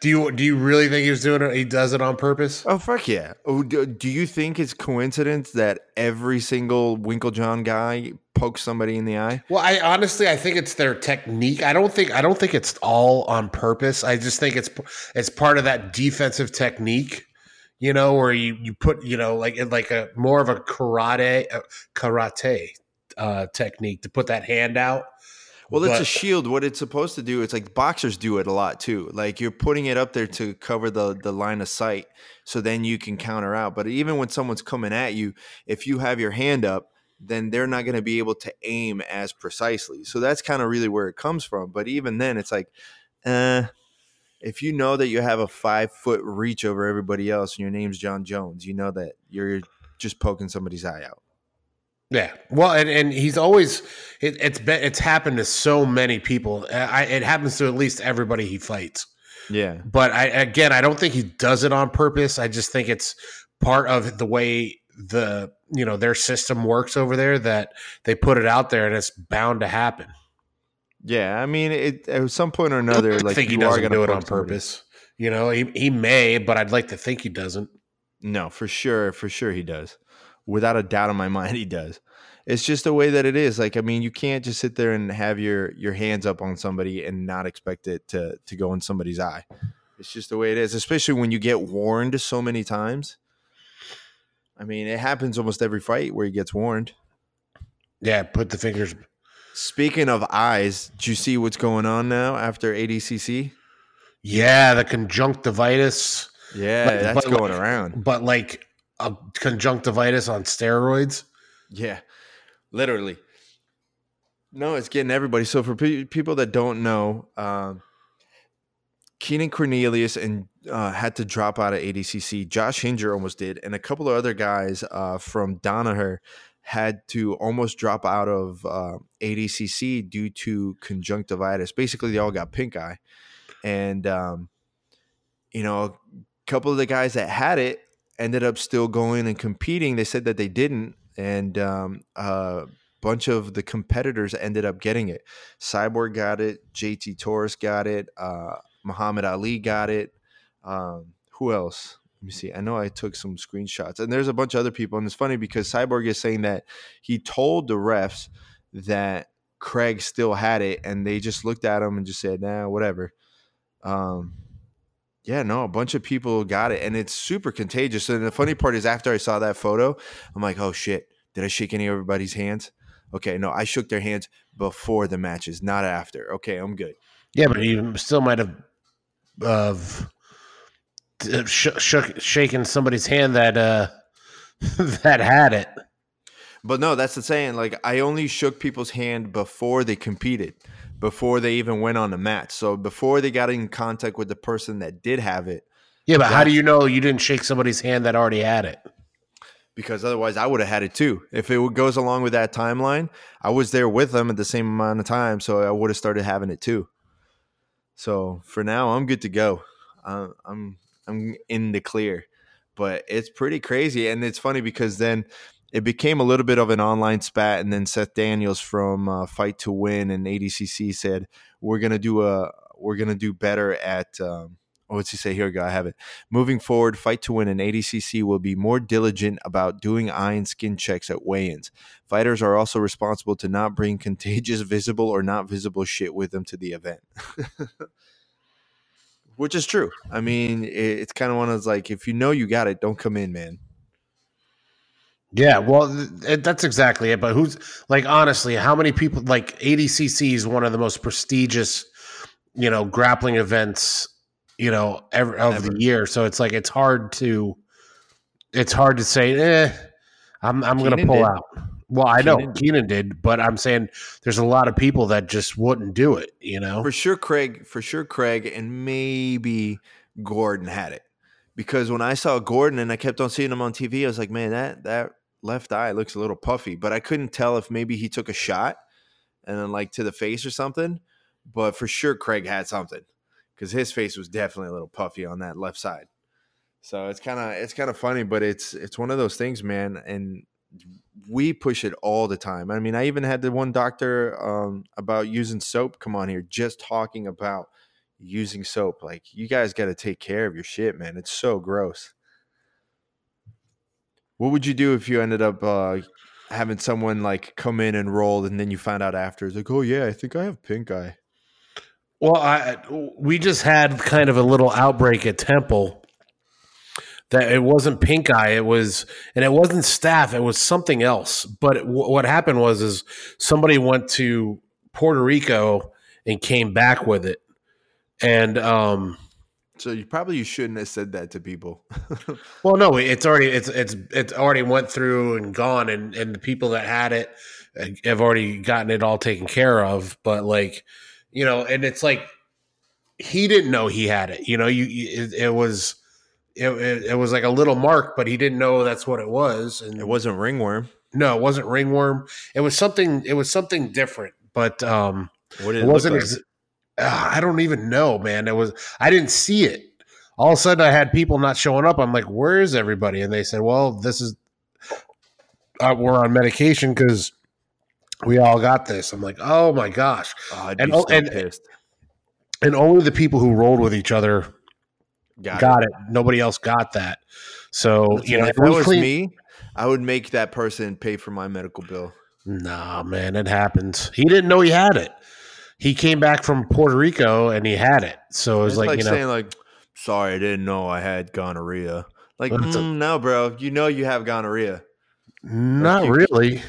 Do you really think he was doing it? He does it on purpose? Oh, fuck yeah. Oh, do you think it's coincidence that every single Winklejohn guy pokes somebody in the eye? Well, I think it's their technique. I don't think it's all on purpose. I just think it's part of that defensive technique, you know, where you put, you know, like a more of a karate technique to put that hand out. Well, it's a shield. What it's supposed to do, it's like boxers do it a lot too. Like you're putting it up there to cover the line of sight so then you can counter out. But even when someone's coming at you, if you have your hand up, then they're not going to be able to aim as precisely. So that's kind of really where it comes from. But even then, it's like, if you know that you have a 5-foot reach over everybody else and your name's John Jones, you know that you're just poking somebody's eye out. Yeah, well, and he's always it's happened to so many people. It happens to at least everybody he fights. Yeah, but I don't think he does it on purpose. I just think it's part of the way their system works over there that they put it out there, and it's bound to happen. Yeah, I mean, at some point or another, like I think he doesn't do it on purpose. You know, he may, but I'd like to think he doesn't. No, for sure he does. Without a doubt in my mind, he does. It's just the way that it is. Like, I mean, you can't just sit there and have your hands up on somebody and not expect it to go in somebody's eye. It's just the way it is, especially when you get warned so many times. I mean, it happens almost every fight where he gets warned. Yeah, put the fingers. Speaking of eyes, do you see what's going on now after ADCC? Yeah, the conjunctivitis. Yeah, that's going around. But like... a conjunctivitis on steroids. Yeah, literally. No, it's getting everybody. So for people that don't know, Keenan Cornelius and had to drop out of ADCC. Josh Hinger almost did. And a couple of other guys from Donaher had to almost drop out of ADCC due to conjunctivitis. Basically, they all got pink eye. And, a couple of the guys that had it ended up still going and competing. They said that they didn't, and a bunch of the competitors ended up getting it. Cyborg got it. JT Torres got it. Muhammad Ali got it. Who else? Let me see. I know I took some screenshots, and there's a bunch of other people, and it's funny because Cyborg is saying that he told the refs that Craig still had it, and they just looked at him and just said, nah, whatever. Yeah, no, a bunch of people got it, and it's super contagious. And the funny part is after I saw that photo, I'm like, oh, shit, did I shake any of everybody's hands? Okay, no, I shook their hands before the matches, not after. Okay, I'm good. Yeah, but you still might have shaken somebody's hand that that had it. But no, that's the saying. Like, I only shook people's hand before they competed, before they even went on the match. So before they got in contact with the person that did have it. Yeah, but how do you know you didn't shake somebody's hand that already had it? Because otherwise I would have had it too. If it goes along with that timeline, I was there with them at the same amount of time, so I would have started having it too. So for now, I'm good to go. I'm in the clear. But it's pretty crazy, and it's funny because then – it became a little bit of an online spat. And then Seth Daniels from Fight to Win and ADCC said, we're going to do better at, what's he say? Here we go. I have it. Moving forward, Fight to Win and ADCC will be more diligent about doing eye and skin checks at weigh-ins. Fighters are also responsible to not bring contagious, visible, or not visible shit with them to the event. Which is true. I mean, it's kind of one of those, like, if you know you got it, don't come in, man. Yeah, well, that's exactly it. But who's, like, honestly, how many people, like, ADCC is one of the most prestigious, you know, grappling events, you know, of the year. So it's like, it's hard to say, I'm going to pull out. Well, I know Keenan did, but I'm saying there's a lot of people that just wouldn't do it, you know? For sure, Craig, and maybe Gordon had it. Because when I saw Gordon and I kept on seeing him on TV, I was like, man, that left eye looks a little puffy. But I couldn't tell if maybe he took a shot and then, like, to the face or something. But for sure, Craig had something, because his face was definitely a little puffy on that left side. So it's kind of funny, but it's one of those things, man. And we push it all the time. I mean, I even had the one doctor about using soap come on here, just talking about using soap. Like, you guys got to take care of your shit, man. It's so gross. What would you do if you ended up having someone, like, come in and rolled, and then you found out after, it's like, oh yeah, I think I have pink eye? Well, we just had kind of a little outbreak at Temple that it wasn't pink eye. It was, and it wasn't staph. It was something else. But what happened was somebody went to Puerto Rico and came back with it. And so you shouldn't have said that to people. Well, no, it's already went through and gone, and the people that had it have already gotten it all taken care of. But, like, you know, and it's like he didn't know he had it. You know, it was like a little mark, but he didn't know that's what it was. And it wasn't ringworm. No, it wasn't ringworm. It was something different. But what did it wasn't. Look like? I don't even know, man. I didn't see it. All of a sudden, I had people not showing up. I'm like, where is everybody? And they said, well, this is we're on medication because we all got this. I'm like, oh my gosh. And only the people who rolled with each other got it. Nobody else got that. So, you know, if it was me, I would make that person pay for my medical bill. Nah, man, it happens. He didn't know he had it. He came back from Puerto Rico and he had it. So it was like, you know, saying, like, sorry, I didn't know I had gonorrhea. Like, no, bro, you know, you have gonorrhea. Not really.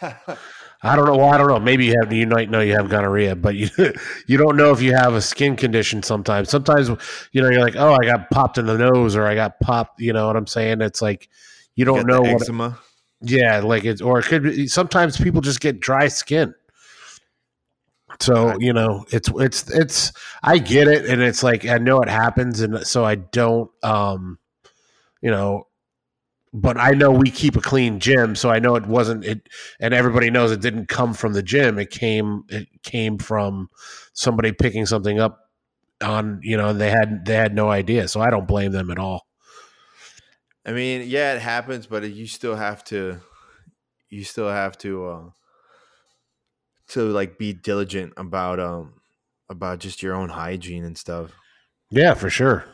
I don't know. Well, I don't know. Maybe you might know you have gonorrhea, but you don't know if you have a skin condition sometimes. Sometimes, you know, you're like, oh, I got popped in the nose, or I got popped. You know what I'm saying? It's like, you don't know what eczema. Yeah. Like it's, or it could be, sometimes people just get dry skin. So, you know, it's, I get it. And it's like, I know it happens. And so I don't, you know, but I know we keep a clean gym. So I know it wasn't it. And everybody knows it didn't come from the gym. It came from somebody picking something up on, you know, and they had no idea. So I don't blame them at all. I mean, yeah, it happens, but you still have to like be diligent about just your own hygiene and stuff. Yeah, for sure.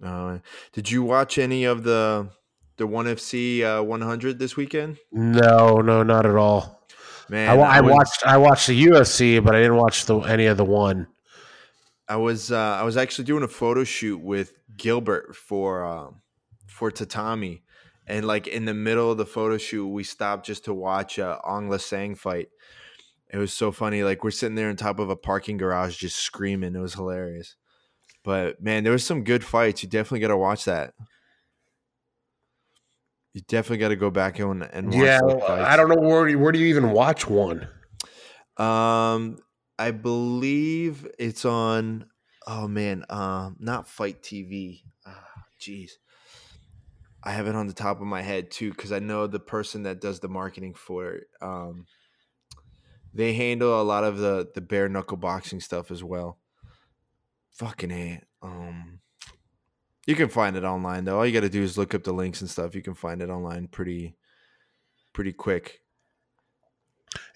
Did you watch any of the 1FC 100 this weekend? No, not at all. Man, I watched the UFC, but I didn't watch any of the one. I was actually doing a photo shoot with Gilbert for Tatami, and like in the middle of the photo shoot, we stopped just to watch Ong Lasang fight. It was so funny. Like, we're sitting there on top of a parking garage just screaming. It was hilarious. But, man, there was some good fights. You definitely got to watch that. You definitely got to go back and watch those fights. I don't know. Where do you even watch one? I believe it's on – oh, man, not Fight TV. Jeez. I have it on the top of my head too, because I know the person that does the marketing for it. They handle a lot of the bare knuckle boxing stuff as well. Fucking A. You can find it online though. All you got to do is look up the links and stuff. You can find it online pretty pretty quick.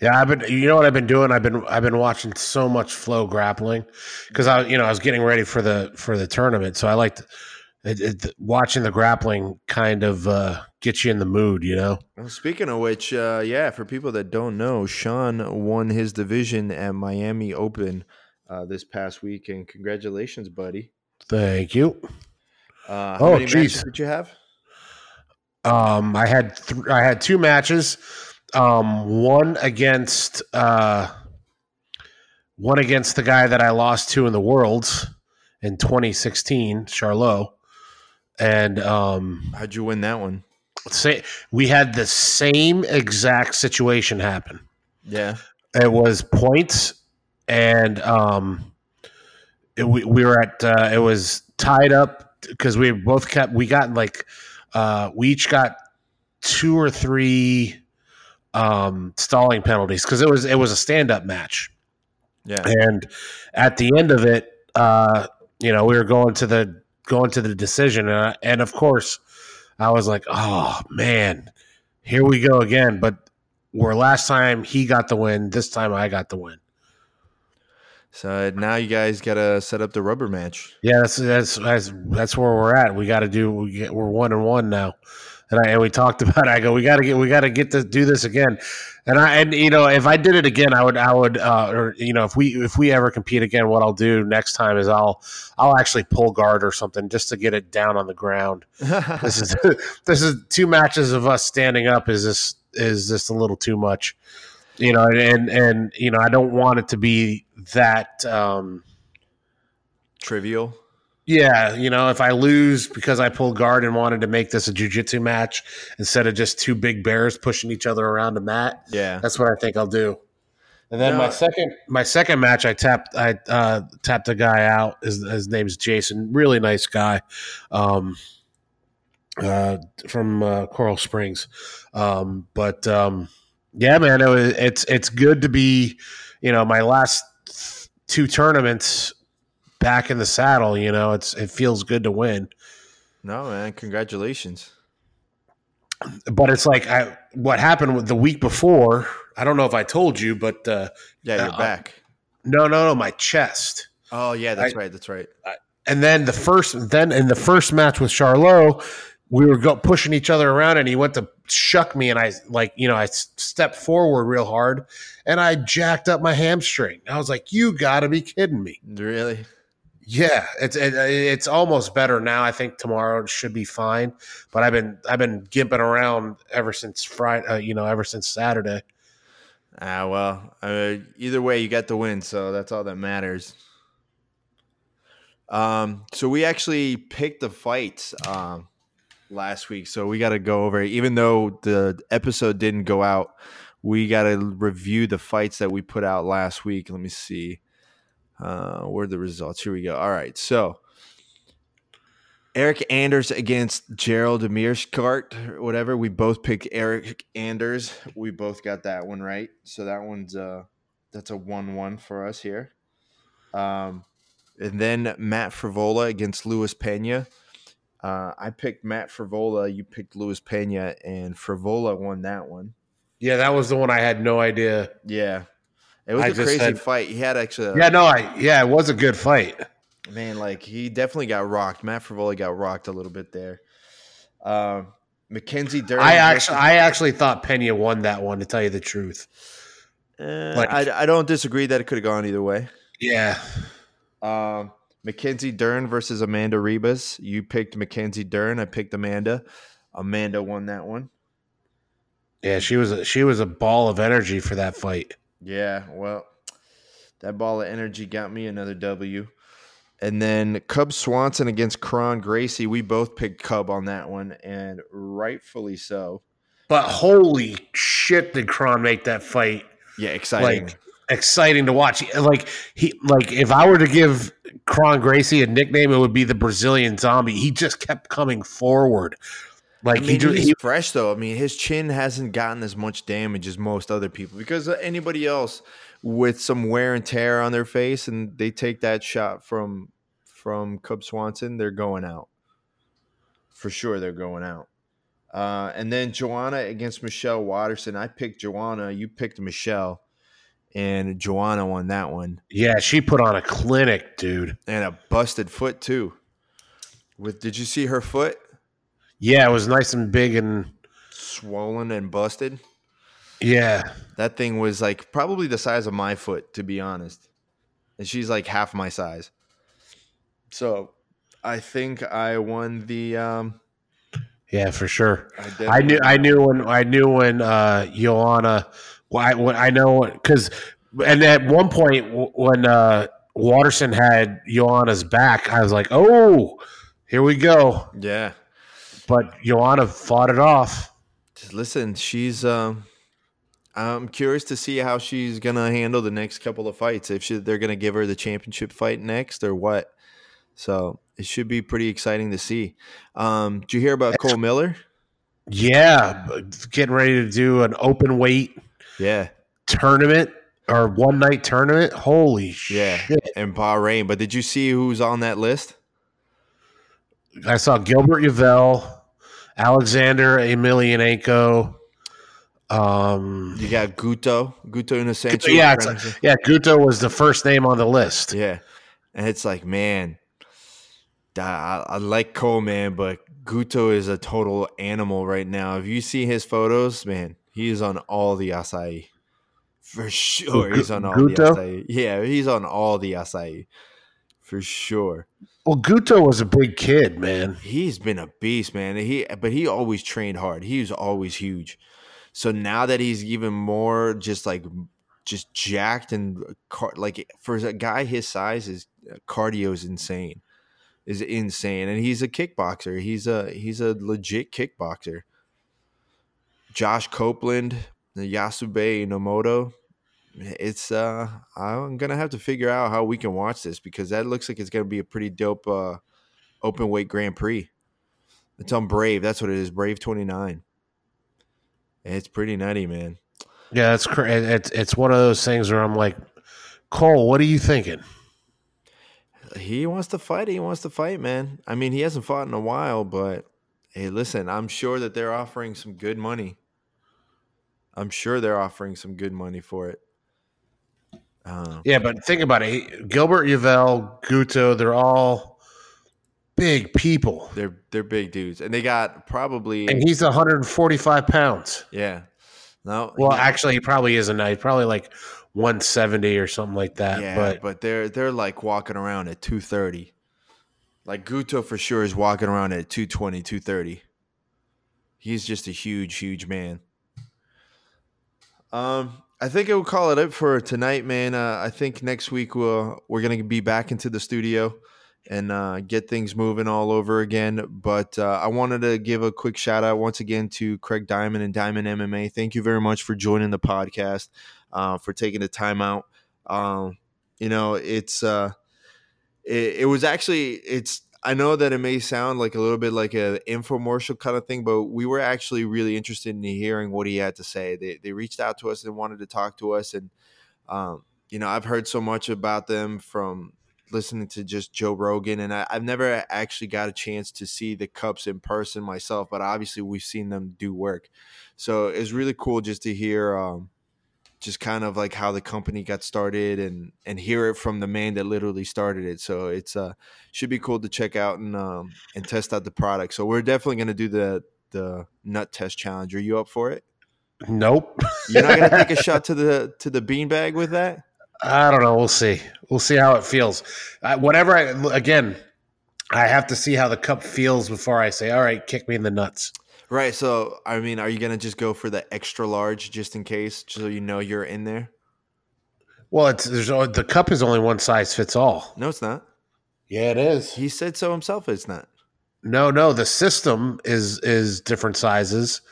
Yeah, I've been watching so much Flow Grappling because I was getting ready for the tournament, so I liked it, watching the grappling kind of gets you in the mood, you know. Well, speaking of which, for people that don't know, Sean won his division at Miami Open this past week, and congratulations, buddy. Thank you. How many matches did you have? I had two matches. One against the guy that I lost to in the Worlds in 2016, Charlo. And how'd you win that one? We had the same exact situation happen. Yeah, it was points, and we were at it was tied up because we each got two or three stalling penalties because it was a stand-up match. Yeah. And at the end of it, we were going to the decision, and of course I was like, oh man, here we go again. But where last time he got the win, this time I got the win. So now you guys gotta set up the rubber match. Yeah, that's where we're at. We gotta do. We're 1-1 now, and we talked about it. I go, we gotta get to do this again. And if I did it again, I would, if we ever compete again, what I'll do next time is I'll actually pull guard or something just to get it down on the ground. This is two matches of us standing up. Is this a little too much? You know, and I don't want it to be that trivial. Yeah, if I lose because I pulled guard and wanted to make this a jiu-jitsu match instead of just two big bears pushing each other around a mat. Yeah, that's what I think I'll do. And then my second match, I tapped a guy out. His name's Jason, really nice guy, from Coral Springs, but. Yeah, man, it's good to be, my last two tournaments back in the saddle. It feels good to win. No, man, congratulations. But it's like what happened with the week before. I don't know if I told you, but your back. No, my chest. Oh yeah, that's right. And then in the first match with Charlo, we were pushing each other around, and he went to shuck me, and I stepped forward real hard, and I jacked up my hamstring. I was like, "You got to be kidding me!" Really? Yeah, it's almost better now. I think tomorrow should be fine, but I've been gimping around ever since Friday. Ever since Saturday. Either way, you got the win, so that's all that matters. So we actually picked the fights. Last week, so we got to go over it. Even though the episode didn't go out, we got to review the fights that we put out last week. Let me see where are the results. Here we go. All right, so Eric Anders against Gerald Mearskart, whatever. We both picked Eric Anders. We both got that one right. So that one's that's a 1-1 for us here. And then Matt Frevola against Luis Peña. I picked Matt Frevola, you picked Luis Peña, and Frevola won that one. Yeah, that was the one I had no idea. Yeah. It was a crazy fight. He had actually... it was a good fight. Man, he definitely got rocked. Matt Frevola got rocked a little bit there. Mackenzie Dern... I actually thought Peña won that one, to tell you the truth. I don't disagree that it could have gone either way. Yeah. Mackenzie Dern versus Amanda Ribas. You picked Mackenzie Dern. I picked Amanda. Amanda won that one. Yeah, she was a ball of energy for that fight. Yeah, well, that ball of energy got me another W. And then Cub Swanson against Kron Gracie. We both picked Cub on that one, and rightfully so. But holy shit, did Kron make that fight? Yeah, exciting. Exciting to watch. If I were to give Kron Gracie a nickname, it would be the Brazilian Zombie. He just kept coming forward. He's fresh though. I mean, his chin hasn't gotten as much damage as most other people, because anybody else with some wear and tear on their face and they take that shot from Cub Swanson, they're going out. For sure, they're going out. And then Joanna against Michelle Watterson. I picked Joanna. You picked Michelle. And Joanna won that one. Yeah, she put on a clinic, dude. And a busted foot, too. Did you see her foot? Yeah, it was nice and big and swollen and busted. Yeah. That thing was like probably the size of my foot, to be honest. And she's like half my size. So I think I won the yeah, for sure. I knew when Joanna. And at one point when Watterson had Joanna's back, I was like, oh, here we go. Yeah, but Joanna fought it off. Listen, she's. I'm curious to see how she's gonna handle the next couple of fights. If they're gonna give her the championship fight next or what. So it should be pretty exciting to see. Did you hear about Cole Miller? Yeah, getting ready to do an open weight tournament or one-night tournament. Holy shit. In Bahrain. But did you see who's on that list? I saw Gilbert Yvel, Alexander Emelianenko. You got Guto Inocencio. Yeah, Guto was the first name on the list. Yeah. And it's like, man, I like Cole, man, but Guto is a total animal right now. If you see his photos, man, he is on all the acai. For sure. He's on all Guto? The acai. Yeah, he's on all the acai. For sure. Well, Guto was a big kid, man. He's been a beast, man. But he always trained hard. He was always huge. So now that he's even more just jacked and like for a guy his size, his cardio is insane. And he's a kickboxer. He's a legit kickboxer. Josh Copeland, Yasube Inomoto. It's I'm gonna have to figure out how we can watch this because that looks like it's gonna be a pretty dope open weight Grand Prix. It's on Brave. That's what it is. Brave 29. It's pretty nutty, man. Yeah, that's crazy. It's one of those things where I'm like, Cole, what are you thinking? He wants to fight, man. I mean, he hasn't fought in a while, but hey, listen, I'm sure that they're offering some good money. for it. Yeah, but think about it. Gilbert Yvel, Guto, they're all big people. They're big dudes. And they got probably... And he's 145 pounds. Yeah. No. Well, actually, he probably isn't. He's probably like 170 or something like that. Yeah, but they're like walking around at 230. Like Guto for sure is walking around at 220, 230. He's just a huge, huge man. I think I will call it up for tonight, man. I think next week we're going to be back into the studio and get things moving all over again. But I wanted to give a quick shout out once again to Craig Diamond and Diamond MMA. Thank you very much for joining the podcast, for taking the time out. I know that it may sound like a little bit like an infomercial kind of thing, but we were actually really interested in hearing what he had to say. They reached out to us and wanted to talk to us. And, I've heard so much about them from listening to just Joe Rogan. And I've never actually got a chance to see the Cubs in person myself, but obviously we've seen them do work. So it's really cool just to hear just kind of like how the company got started and hear it from the man that literally started it. So it's should be cool to check out and test out the product. So we're definitely going to do the nut test challenge. Are you up for it? Nope. You're not going to take a shot to the beanbag with that? I don't know. We'll see how it feels. I have to see how the cup feels before I say, all right, kick me in the nuts. Right, so, I mean, are you going to just go for the extra large just in case, so you know you're in there? Well, the cup is only one size fits all. No, it's not. Yeah, it is. He said so himself, it's not. No, the system is different sizes,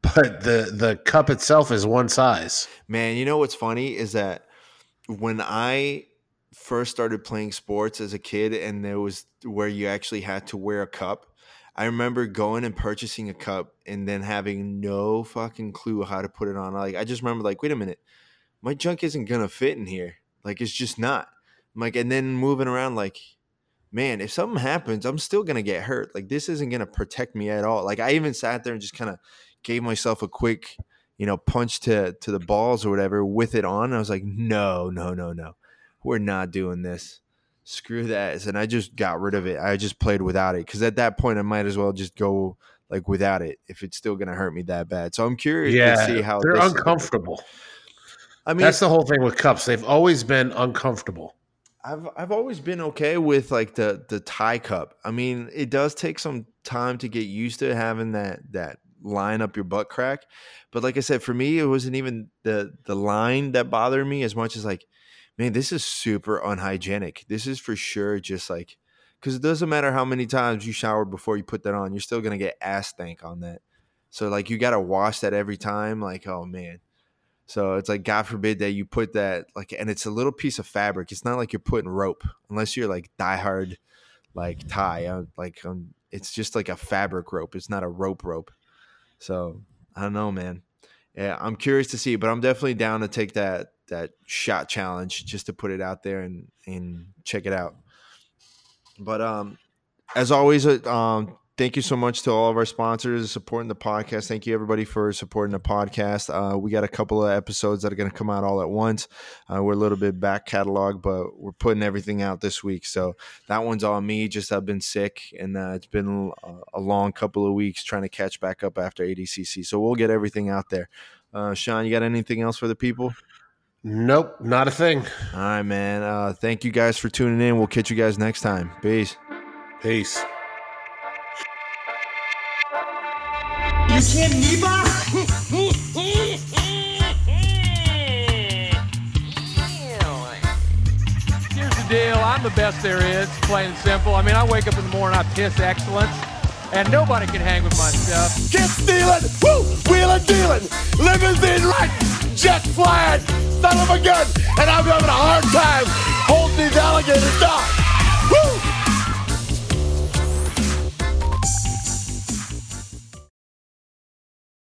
but the cup itself is one size. Man, you know what's funny is that when I first started playing sports as a kid and there was where you actually had to wear a cup, I remember going and purchasing a cup and then having no fucking clue how to put it on. Like, I just remember, like, wait a minute, my junk isn't going to fit in here. Like, it's just not. I'm like, and then moving around, like, man, if something happens, I'm still going to get hurt. Like, this isn't going to protect me at all. Like, I even sat there and just kind of gave myself a quick, you know, punch to the balls or whatever with it on. I was like, no. We're not doing this. Screw that. And I just got rid of it. I just played without it. Because at that point, I might as well just go, like, without it if it's still going to hurt me that bad. So I'm curious to see how – they're uncomfortable. I mean, that's the whole thing with cups. They've always been uncomfortable. I've always been okay with, like, the tie cup. I mean, it does take some time to get used to having that line up your butt crack. But like I said, for me, it wasn't even the line that bothered me as much as, like, man, this is super unhygienic. This is for sure just, like, because it doesn't matter how many times you shower before you put that on. You're still going to get ass stank on that. So, like, you got to wash that every time. Like, oh, man. So it's like, God forbid that you put that, like, and it's a little piece of fabric. It's not like you're putting rope, unless you're like diehard, like tie. It's just like a fabric rope. It's not a rope. So I don't know, man. Yeah, I'm curious to see, but I'm definitely down to take that shot challenge just to put it out there and check it out. But as always, thank you so much to all of our sponsors supporting the podcast. Thank you, everybody, for supporting the podcast. We got a couple of episodes that are going to come out all at once. We're a little bit back catalog, but we're putting everything out this week. So that one's on me. Just I've been sick, and it's been a long couple of weeks trying to catch back up after ADCC. So we'll get everything out there. Sean, you got anything else for the people? Nope, not a thing. All right, man. Thank you guys for tuning in. We'll catch you guys next time. Peace. Peace. You can't Reebok? Here's the deal. I'm the best there is, plain and simple. I mean, I wake up in the morning, I piss excellence, and nobody can hang with my stuff. Get stealing, woo, wheeling, dealing, limousine riding, jet flying, son of a gun, and I'm having a hard time holding these alligators down.